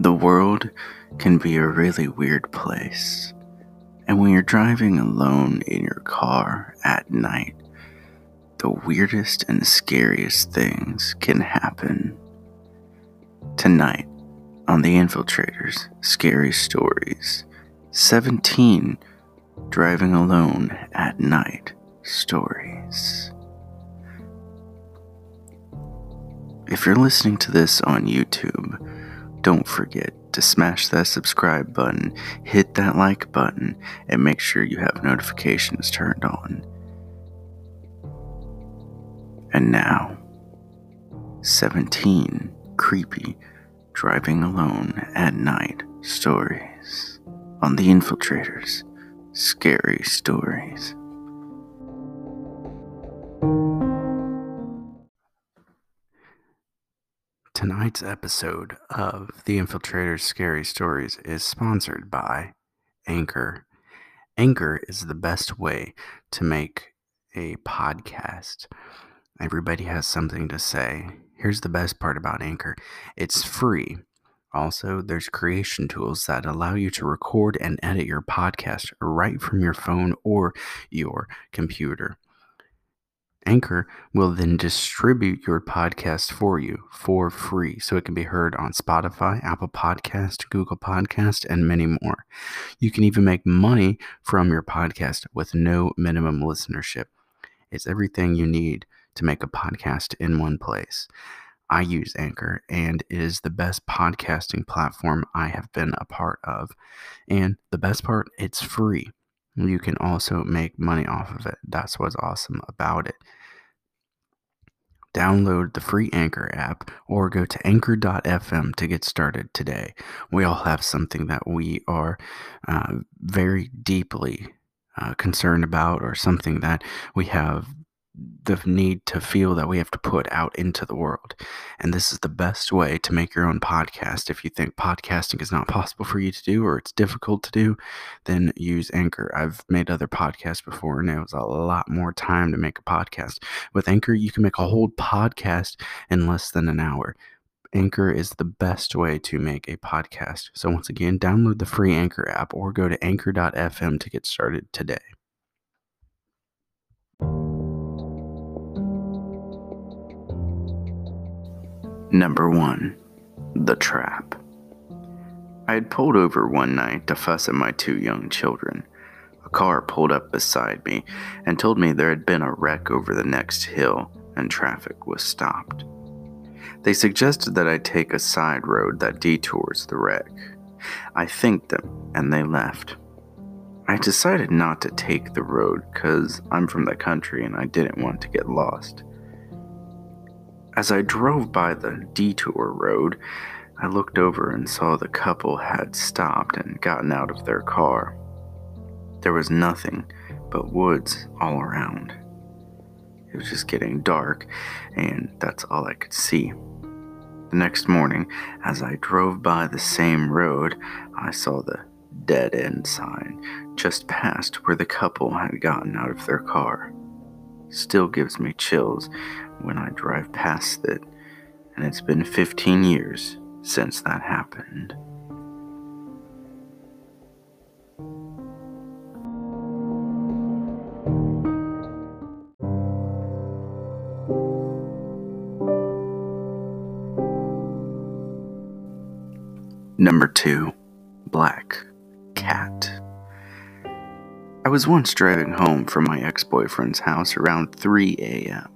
The world can be a really weird place, and when you're driving alone in your car at night, the weirdest and scariest things can happen. Tonight, on The Infiltrators, Scary Stories, 17 Driving Alone at Night Stories. If you're listening to this on YouTube, don't forget to smash that subscribe button, hit that like button, and make sure you have notifications turned on. And now, 17 creepy driving alone at night stories on The Infiltrators, Scary Stories. Tonight's episode of The Infiltrators Scary Stories is sponsored by Anchor. Anchor is the best way to make a podcast. Everybody has something to say. Here's the best part about Anchor. It's free. Also, there's creation tools that allow you to record and edit your podcast right from your phone or your computer. Anchor will then distribute your podcast for you for free, so it can be heard on Spotify, Apple Podcasts, Google Podcasts, and many more. You can even make money from your podcast with no minimum listenership. It's everything you need to make a podcast in one place. I use Anchor, and it is the best podcasting platform I have been a part of. And the best part, it's free. You can also make money off of it. That's what's awesome about it. Download the free Anchor app or go to anchor.fm to get started today. We all have something that we are very deeply concerned about, or something that we have the need to feel that we have to put out into the world. And this is the best way to make your own podcast. If you think podcasting is not possible for you to do, or it's difficult to do, then use Anchor. I've made other podcasts before, and it was a lot more time to make a podcast. With Anchor, you can make a whole podcast in less than an hour. Anchor is the best way to make a podcast. So once again, download the free Anchor app or go to anchor.fm to get started today. Number 1. The Trap. I had pulled over one night to fuss at my two young children. A car pulled up beside me and told me there had been a wreck over the next hill and traffic was stopped. They suggested that I take a side road that detours the wreck. I thanked them and they left. I decided not to take the road because I'm from the country and I didn't want to get lost. As I drove by the detour road, I looked over and saw the couple had stopped and gotten out of their car. There was nothing but woods all around. It was just getting dark, and that's all I could see. The next morning, as I drove by the same road, I saw the dead end sign just past where the couple had gotten out of their car. Still gives me chills when I drive past it, and it's been 15 years since that happened. Number 2. Black Cat. I was once driving home from my ex-boyfriend's house around 3 a.m.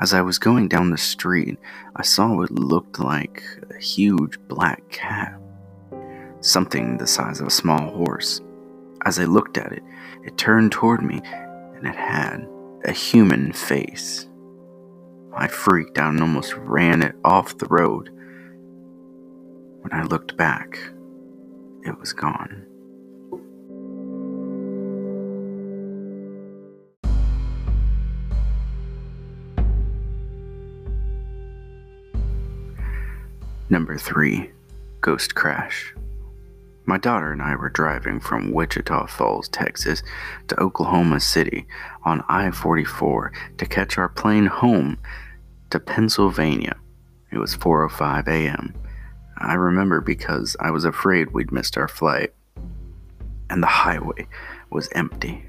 As I was going down the street, I saw what looked like a huge black cat, something the size of a small horse. As I looked at it, it turned toward me, and it had a human face. I freaked out and almost ran it off the road. When I looked back, it was gone. Number 3. Ghost Crash. My daughter and I were driving from Wichita Falls, Texas to Oklahoma City on I-44 to catch our plane home to Pennsylvania. It was 4:05 a.m. I remember because I was afraid we'd missed our flight, and the highway was empty.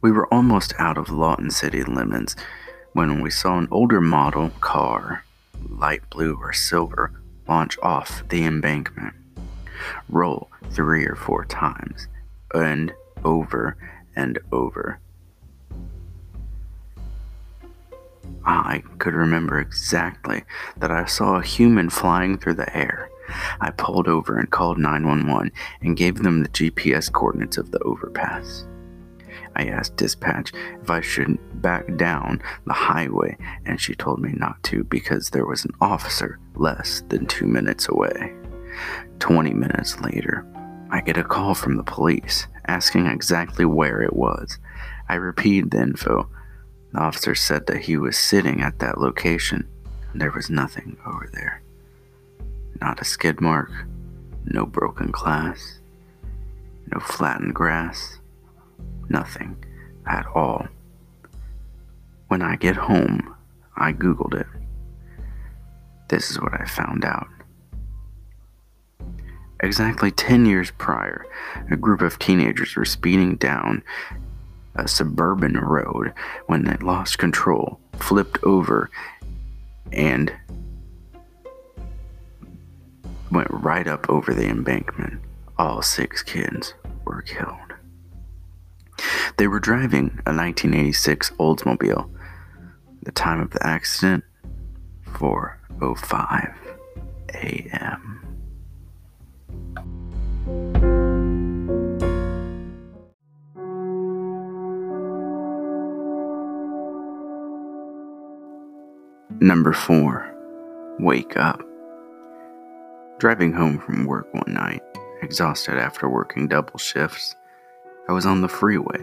We were almost out of Lawton city limits when we saw an older model car, light blue or silver, launch off the embankment, roll 3 or 4 times, and over and over. I could remember exactly that I saw a human flying through the air. I pulled over and called 911 and gave them the GPS coordinates of the overpass. I asked dispatch if I should back down the highway, and she told me not to because there was an officer less than 2 minutes away. 20 minutes later, I get a call from the police asking exactly where it was. I repeated the info. The officer said that he was sitting at that location, and there was nothing over there. Not a skid mark, no broken glass, no flattened grass. Nothing at all. When I get home, I Googled it. This is what I found out. Exactly 10 years prior, a group of teenagers were speeding down a suburban road when they lost control, flipped over, and went right up over the embankment. All 6 kids were killed. They were driving a 1986 Oldsmobile. The time of the accident, 4:05 a.m. Number 4. Wake up. Driving home from work one night, exhausted after working double shifts, I was on the freeway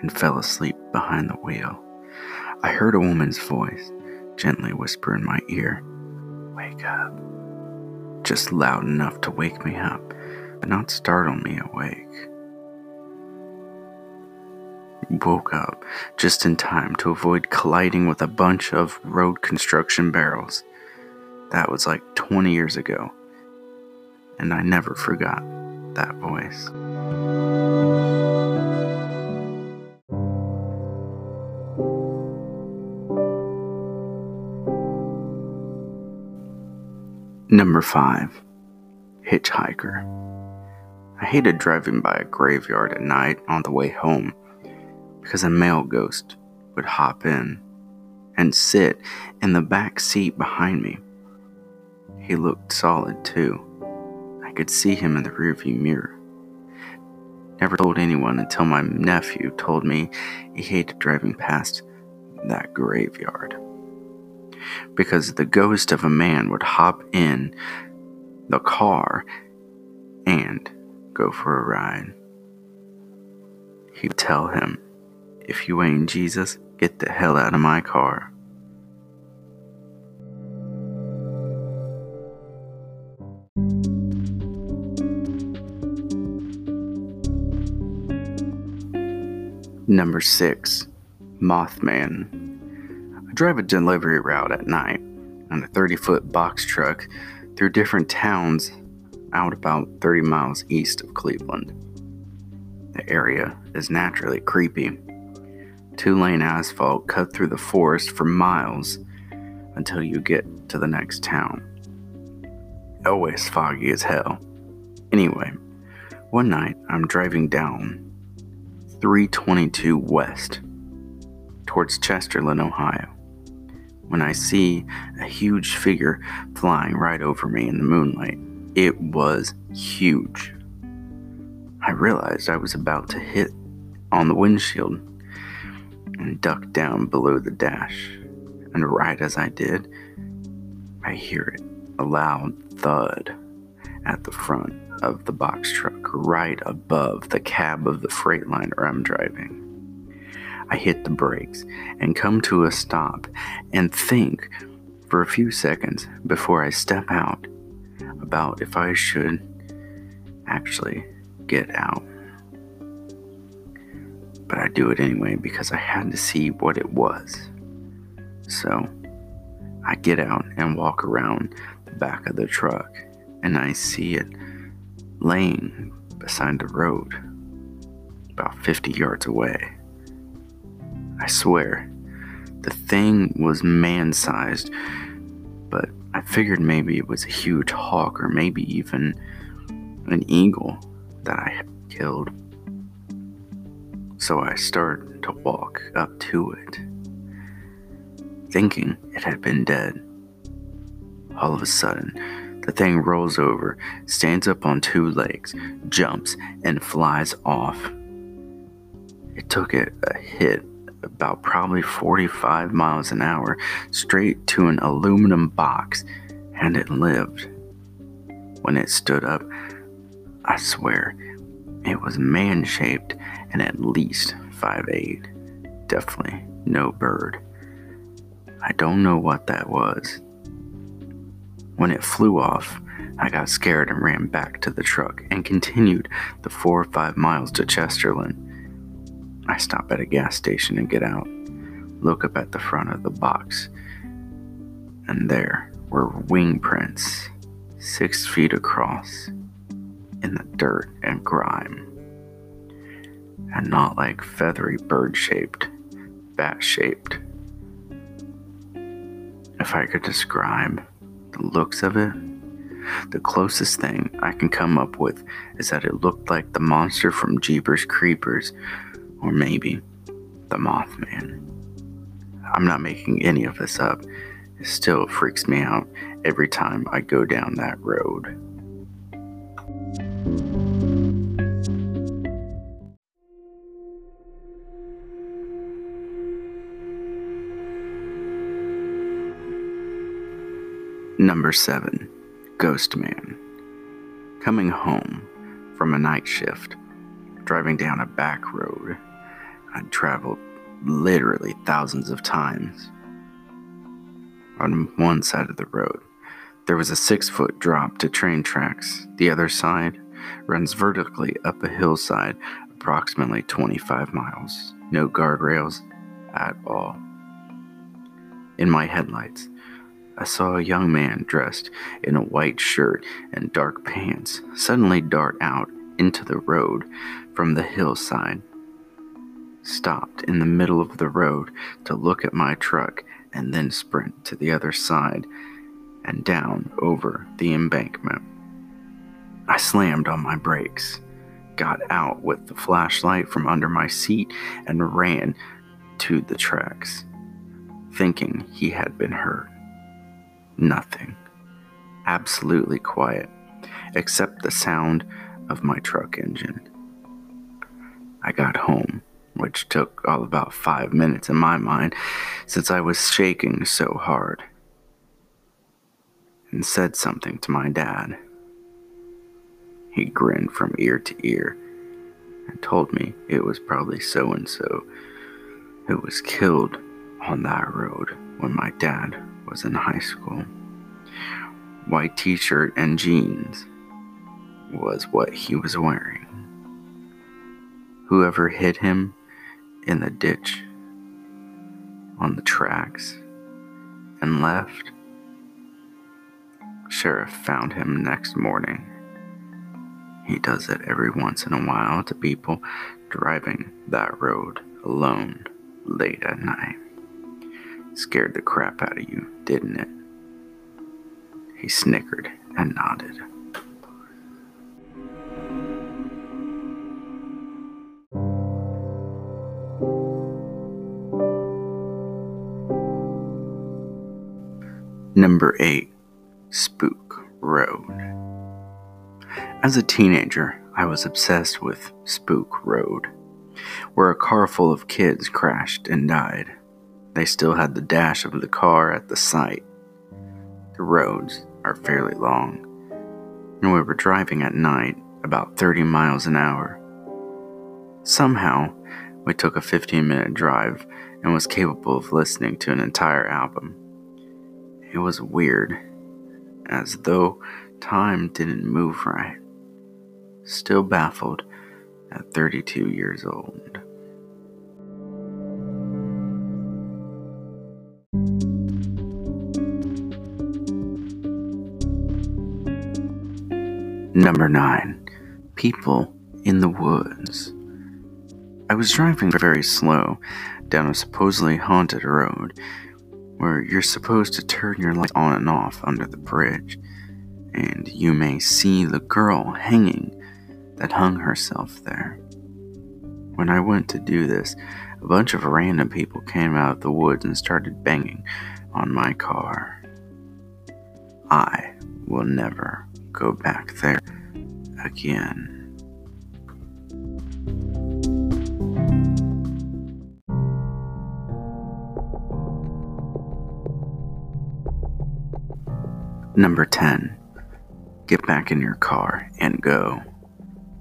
and fell asleep behind the wheel. I heard a woman's voice gently whisper in my ear, "Wake up." Just loud enough to wake me up, but not startle me awake. Woke up just in time to avoid colliding with a bunch of road construction barrels. That was like 20 years ago, and I never forgot that voice. Number 5. Hitchhiker. I hated driving by a graveyard at night on the way home because a male ghost would hop in and sit in the back seat behind me. He looked solid too. I could see him in the rearview mirror. Never told anyone until my nephew told me he hated driving past that graveyard, because the ghost of a man would hop in the car and go for a ride. He would tell him, "If you ain't Jesus, get the hell out of my car." Number 6. Mothman. I drive a delivery route at night on a 30-foot box truck through different towns out about 30 miles east of Cleveland. The area is naturally creepy. 2-lane asphalt cut through the forest for miles until you get to the next town. Always foggy as hell. Anyway, one night I'm driving down 322 West towards Chesterland, Ohio, when I see a huge figure flying right over me in the moonlight. It was huge. I realized I was about to hit on the windshield and ducked down below the dash. And right as I did, I hear it, a loud thud at the front of the box truck, right above the cab of the Freightliner I'm driving. I hit the brakes and come to a stop and think for a few seconds before I step out about if I should actually get out. But I do it anyway because I had to see what it was. So I get out and walk around the back of the truck, and I see it laying beside the road, about 50 yards away. I swear, the thing was man-sized, but I figured maybe it was a huge hawk or maybe even an eagle that I had killed. So I started to walk up to it, thinking it had been dead. All of a sudden, the thing rolls over, stands up on two legs, jumps, and flies off. It took it a hit about probably 45 miles an hour straight to an aluminum box, and it lived. When it stood up, I swear, it was man-shaped and at least 5'8". Definitely no bird. I don't know what that was. When it flew off, I got scared and ran back to the truck and continued the 4 or 5 miles to Chesterland. I stop at a gas station and get out, look up at the front of the box, and there were wing prints 6 feet across in the dirt and grime, and not like feathery bird-shaped, bat-shaped. If I could describe the looks of it, the closest thing I can come up with is that it looked like the monster from Jeepers Creepers, or maybe the Mothman. I'm not making any of this up. It still freaks me out every time I go down that road. Number 7, Ghost Man. Coming home from a night shift, driving down a back road I'd traveled literally thousands of times. On one side of the road, there was a 6-foot drop to train tracks. The other side runs vertically up a hillside approximately 25 miles. No guardrails at all. In my headlights, I saw a young man dressed in a white shirt and dark pants suddenly dart out into the road from the hillside, stopped in the middle of the road to look at my truck, and then sprint to the other side and down over the embankment. I slammed on my brakes, got out with the flashlight from under my seat, and ran to the tracks, thinking he had been hurt. Nothing. Absolutely quiet, except the sound of my truck engine. I got home, which took all about 5 minutes in my mind, since I was shaking so hard, and said something to my dad. He grinned from ear to ear and told me it was probably so-and-so who was killed on that road when my dad was in high school. White t-shirt and jeans was what he was wearing. Whoever hit him in the ditch, on the tracks, and left, sheriff found him next morning. He does it every once in a while to people driving that road alone late at night. Scared the crap out of you, didn't it? He snickered and nodded. Number 8, Spook Road. As a teenager, I was obsessed with Spook Road, where a car full of kids crashed and died. They still had the dash of the car at the site. The roads are fairly long, and we were driving at night about 30 miles an hour. Somehow, we took a 15-minute drive and was capable of listening to an entire album. It was weird, as though time didn't move right. Still baffled at 32 years old. Number 9. People in the woods. I was driving very slow down a supposedly haunted road where you're supposed to turn your lights on and off under the bridge, and you may see the girl hanging that hung herself there. When I went to do this, a bunch of random people came out of the woods and started banging on my car. I will never go back there again. Number 10. Get back in your car and go.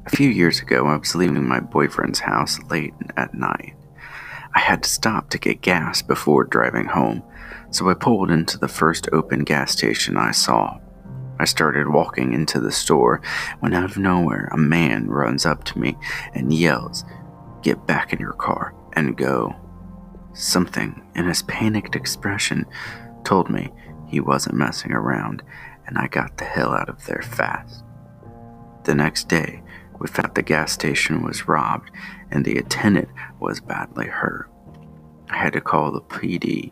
A few years ago, I was leaving my boyfriend's house late at night. I had to stop to get gas before driving home, so I pulled into the first open gas station I saw. I started walking into the store when out of nowhere a man runs up to me and yells, "Get back in your car and go." Something in his panicked expression told me he wasn't messing around, and I got the hell out of there fast. The next day, we found the gas station was robbed and the attendant was badly hurt. I had to call the PD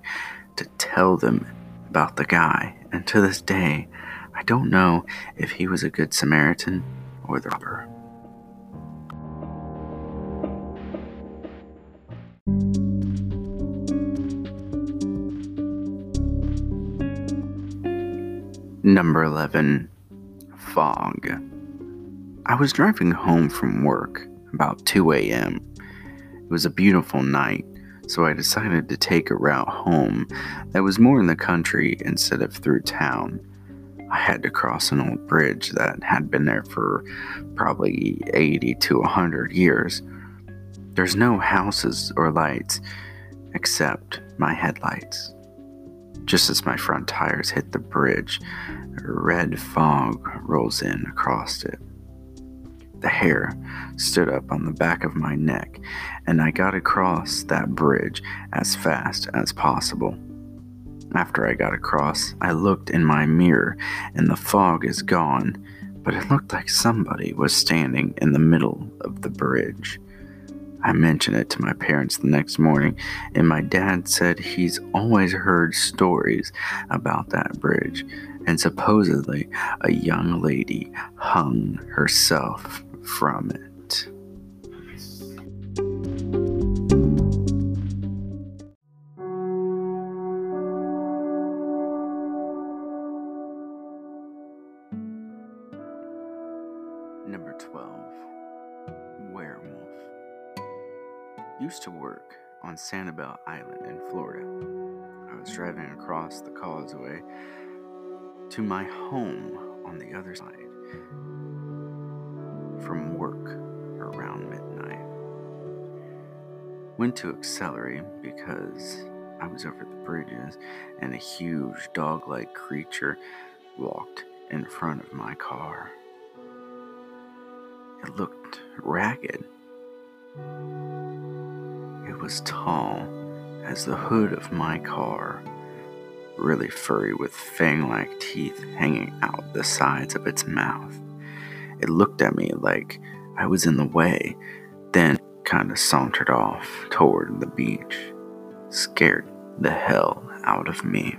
to tell them about the guy, and to this day, I don't know if he was a good Samaritan or the robber. Number 11. Fog. I was driving home from work about 2 a.m. It was a beautiful night, so I decided to take a route home that was more in the country instead of through town. I had to cross an old bridge that had been there for probably 80 to 100 years. There's no houses or lights except my headlights. Just as my front tires hit the bridge, red fog rolls in across it. The hair stood up on the back of my neck, and I got across that bridge as fast as possible. After I got across, I looked in my mirror, and the fog is gone, but it looked like somebody was standing in the middle of the bridge. I mentioned it to my parents the next morning, and my dad said he's always heard stories about that bridge, and supposedly a young lady hung herself from it. Number 12. Werewolf. Used to work on Sanibel Island in Florida. I was driving across the causeway to my home on the other side from work around midnight. Went to accelerate because I was over the bridges and a huge dog-like creature walked in front of my car. It looked ragged. It was tall as the hood of my car, really furry with fang-like teeth hanging out the sides of its mouth. It looked at me like I was in the way, then kind of sauntered off toward the beach, scared the hell out of me.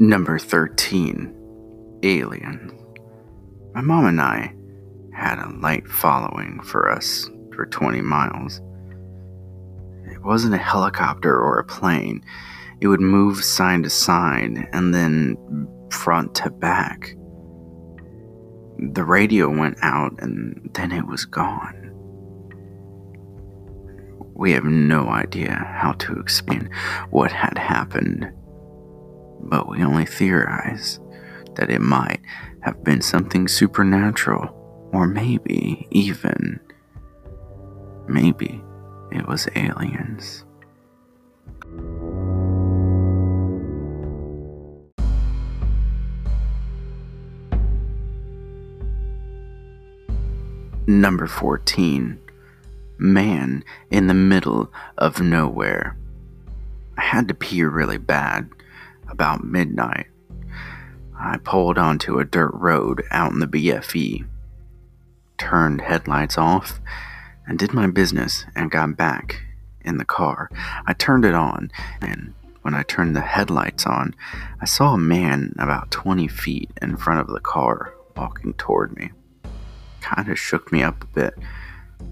Number 13. Aliens. My mom and I had a light following for us for 20 miles. It wasn't a helicopter or a plane. It would move side to side and then front to back. The radio went out and then it was gone. We have no idea how to explain what had happened, but we only theorize that it might have been something supernatural, or maybe it was aliens. Number 14. man in the middle of nowhere. I had to pee really bad about midnight. I pulled onto a dirt road out in the BFE, turned headlights off, and did my business and got back in the car. I turned it on, and when I turned the headlights on, I saw a man about 20 feet in front of the car walking toward me. Kind of shook me up a bit,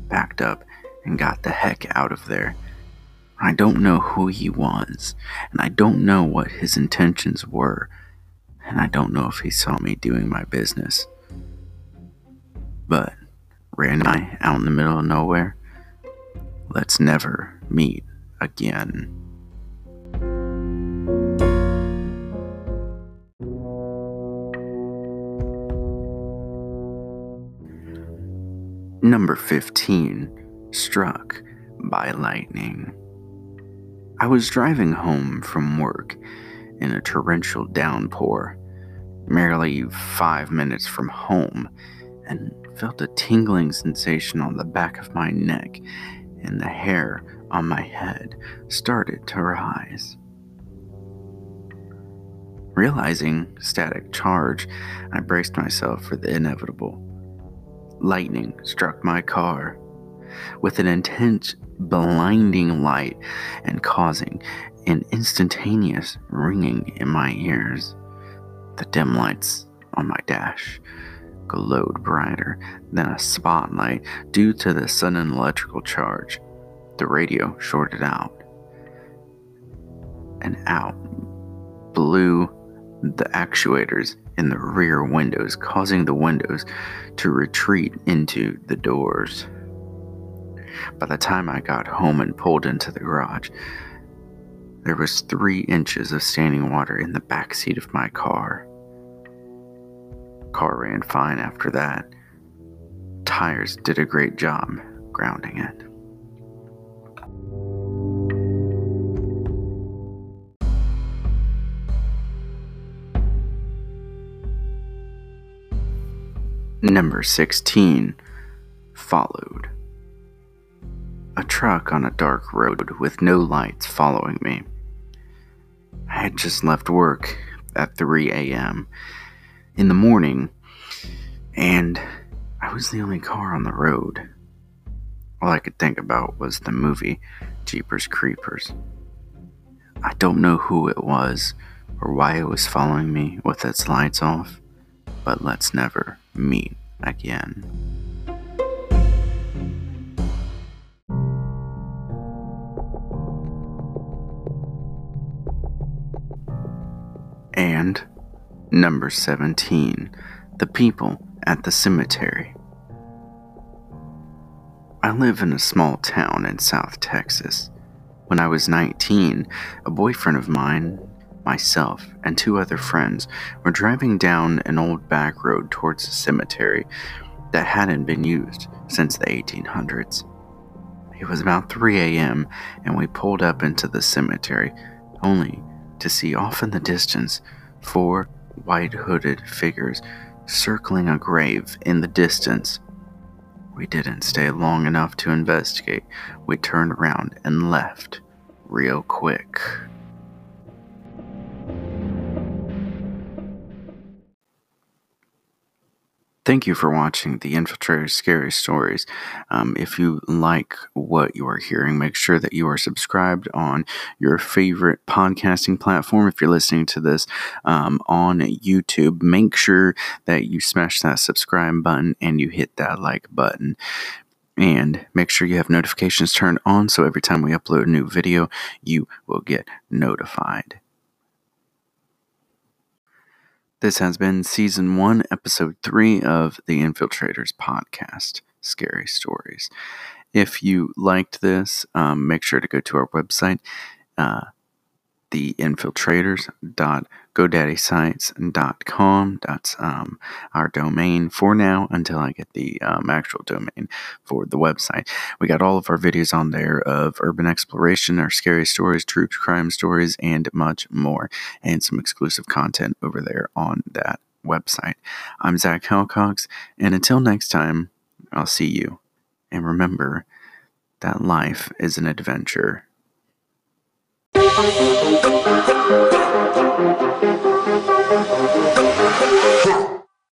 backed up, and got the heck out of there. I don't know who he was, and I don't know what his intentions were, and I don't know if he saw me doing my business. But Randy, out in the middle of nowhere, let's never meet again. Number 15. Struck by lightning. I was driving home from work in a torrential downpour, merely 5 minutes from home, and felt a tingling sensation on the back of my neck, and the hair on my head started to rise. Realizing static charge, I braced myself for the inevitable. Lightning struck my car with an intense, blinding light and causing an instantaneous ringing in my ears. The dim lights on my dash glowed brighter than a spotlight due to the sudden electrical charge. The radio shorted out, and out blew the actuators in the rear windows, causing the windows to retreat into the doors. By the time I got home and pulled into the garage, there was 3 inches of standing water in the back seat of my car. Car ran fine after that. Tires did a great job grounding it. Number 16. Followed. A truck on a dark road with no lights following me. I had just left work at 3 a.m. in the morning, and I was the only car on the road. All I could think about was the movie Jeepers Creepers. I don't know who it was or why it was following me with its lights off, but let's never meet again. And number 17, the people at the cemetery. I live in a small town in South Texas. When I was 19, a boyfriend of mine, myself, and 2 other friends were driving down an old back road towards a cemetery that hadn't been used since the 1800s. It was about 3 a.m., and we pulled up into the cemetery, only to see off in the distance 4 white-hooded figures circling a grave in the distance. We didn't stay long enough to investigate. We turned around and left real quick. Thank you for watching The Infiltrators' Scary Stories. If you like what you are hearing, make sure that you are subscribed on your favorite podcasting platform. If you're listening to this on YouTube, make sure that you smash that subscribe button and you hit that like button. And make sure you have notifications turned on so every time we upload a new video, you will get notified. This has been Season 1, Episode 3 of The Infiltrators Podcast, Scary Stories. If you liked this, make sure to go to our website, theinfiltrators.godaddysites.com. That's our domain for now until I get the actual domain for the website. We got all of our videos on there of urban exploration, our scary stories, true crime stories, and much more, and some exclusive content over there on that website. I'm Zach Helcox, and until next time, I'll see you. And remember, that life is an adventure.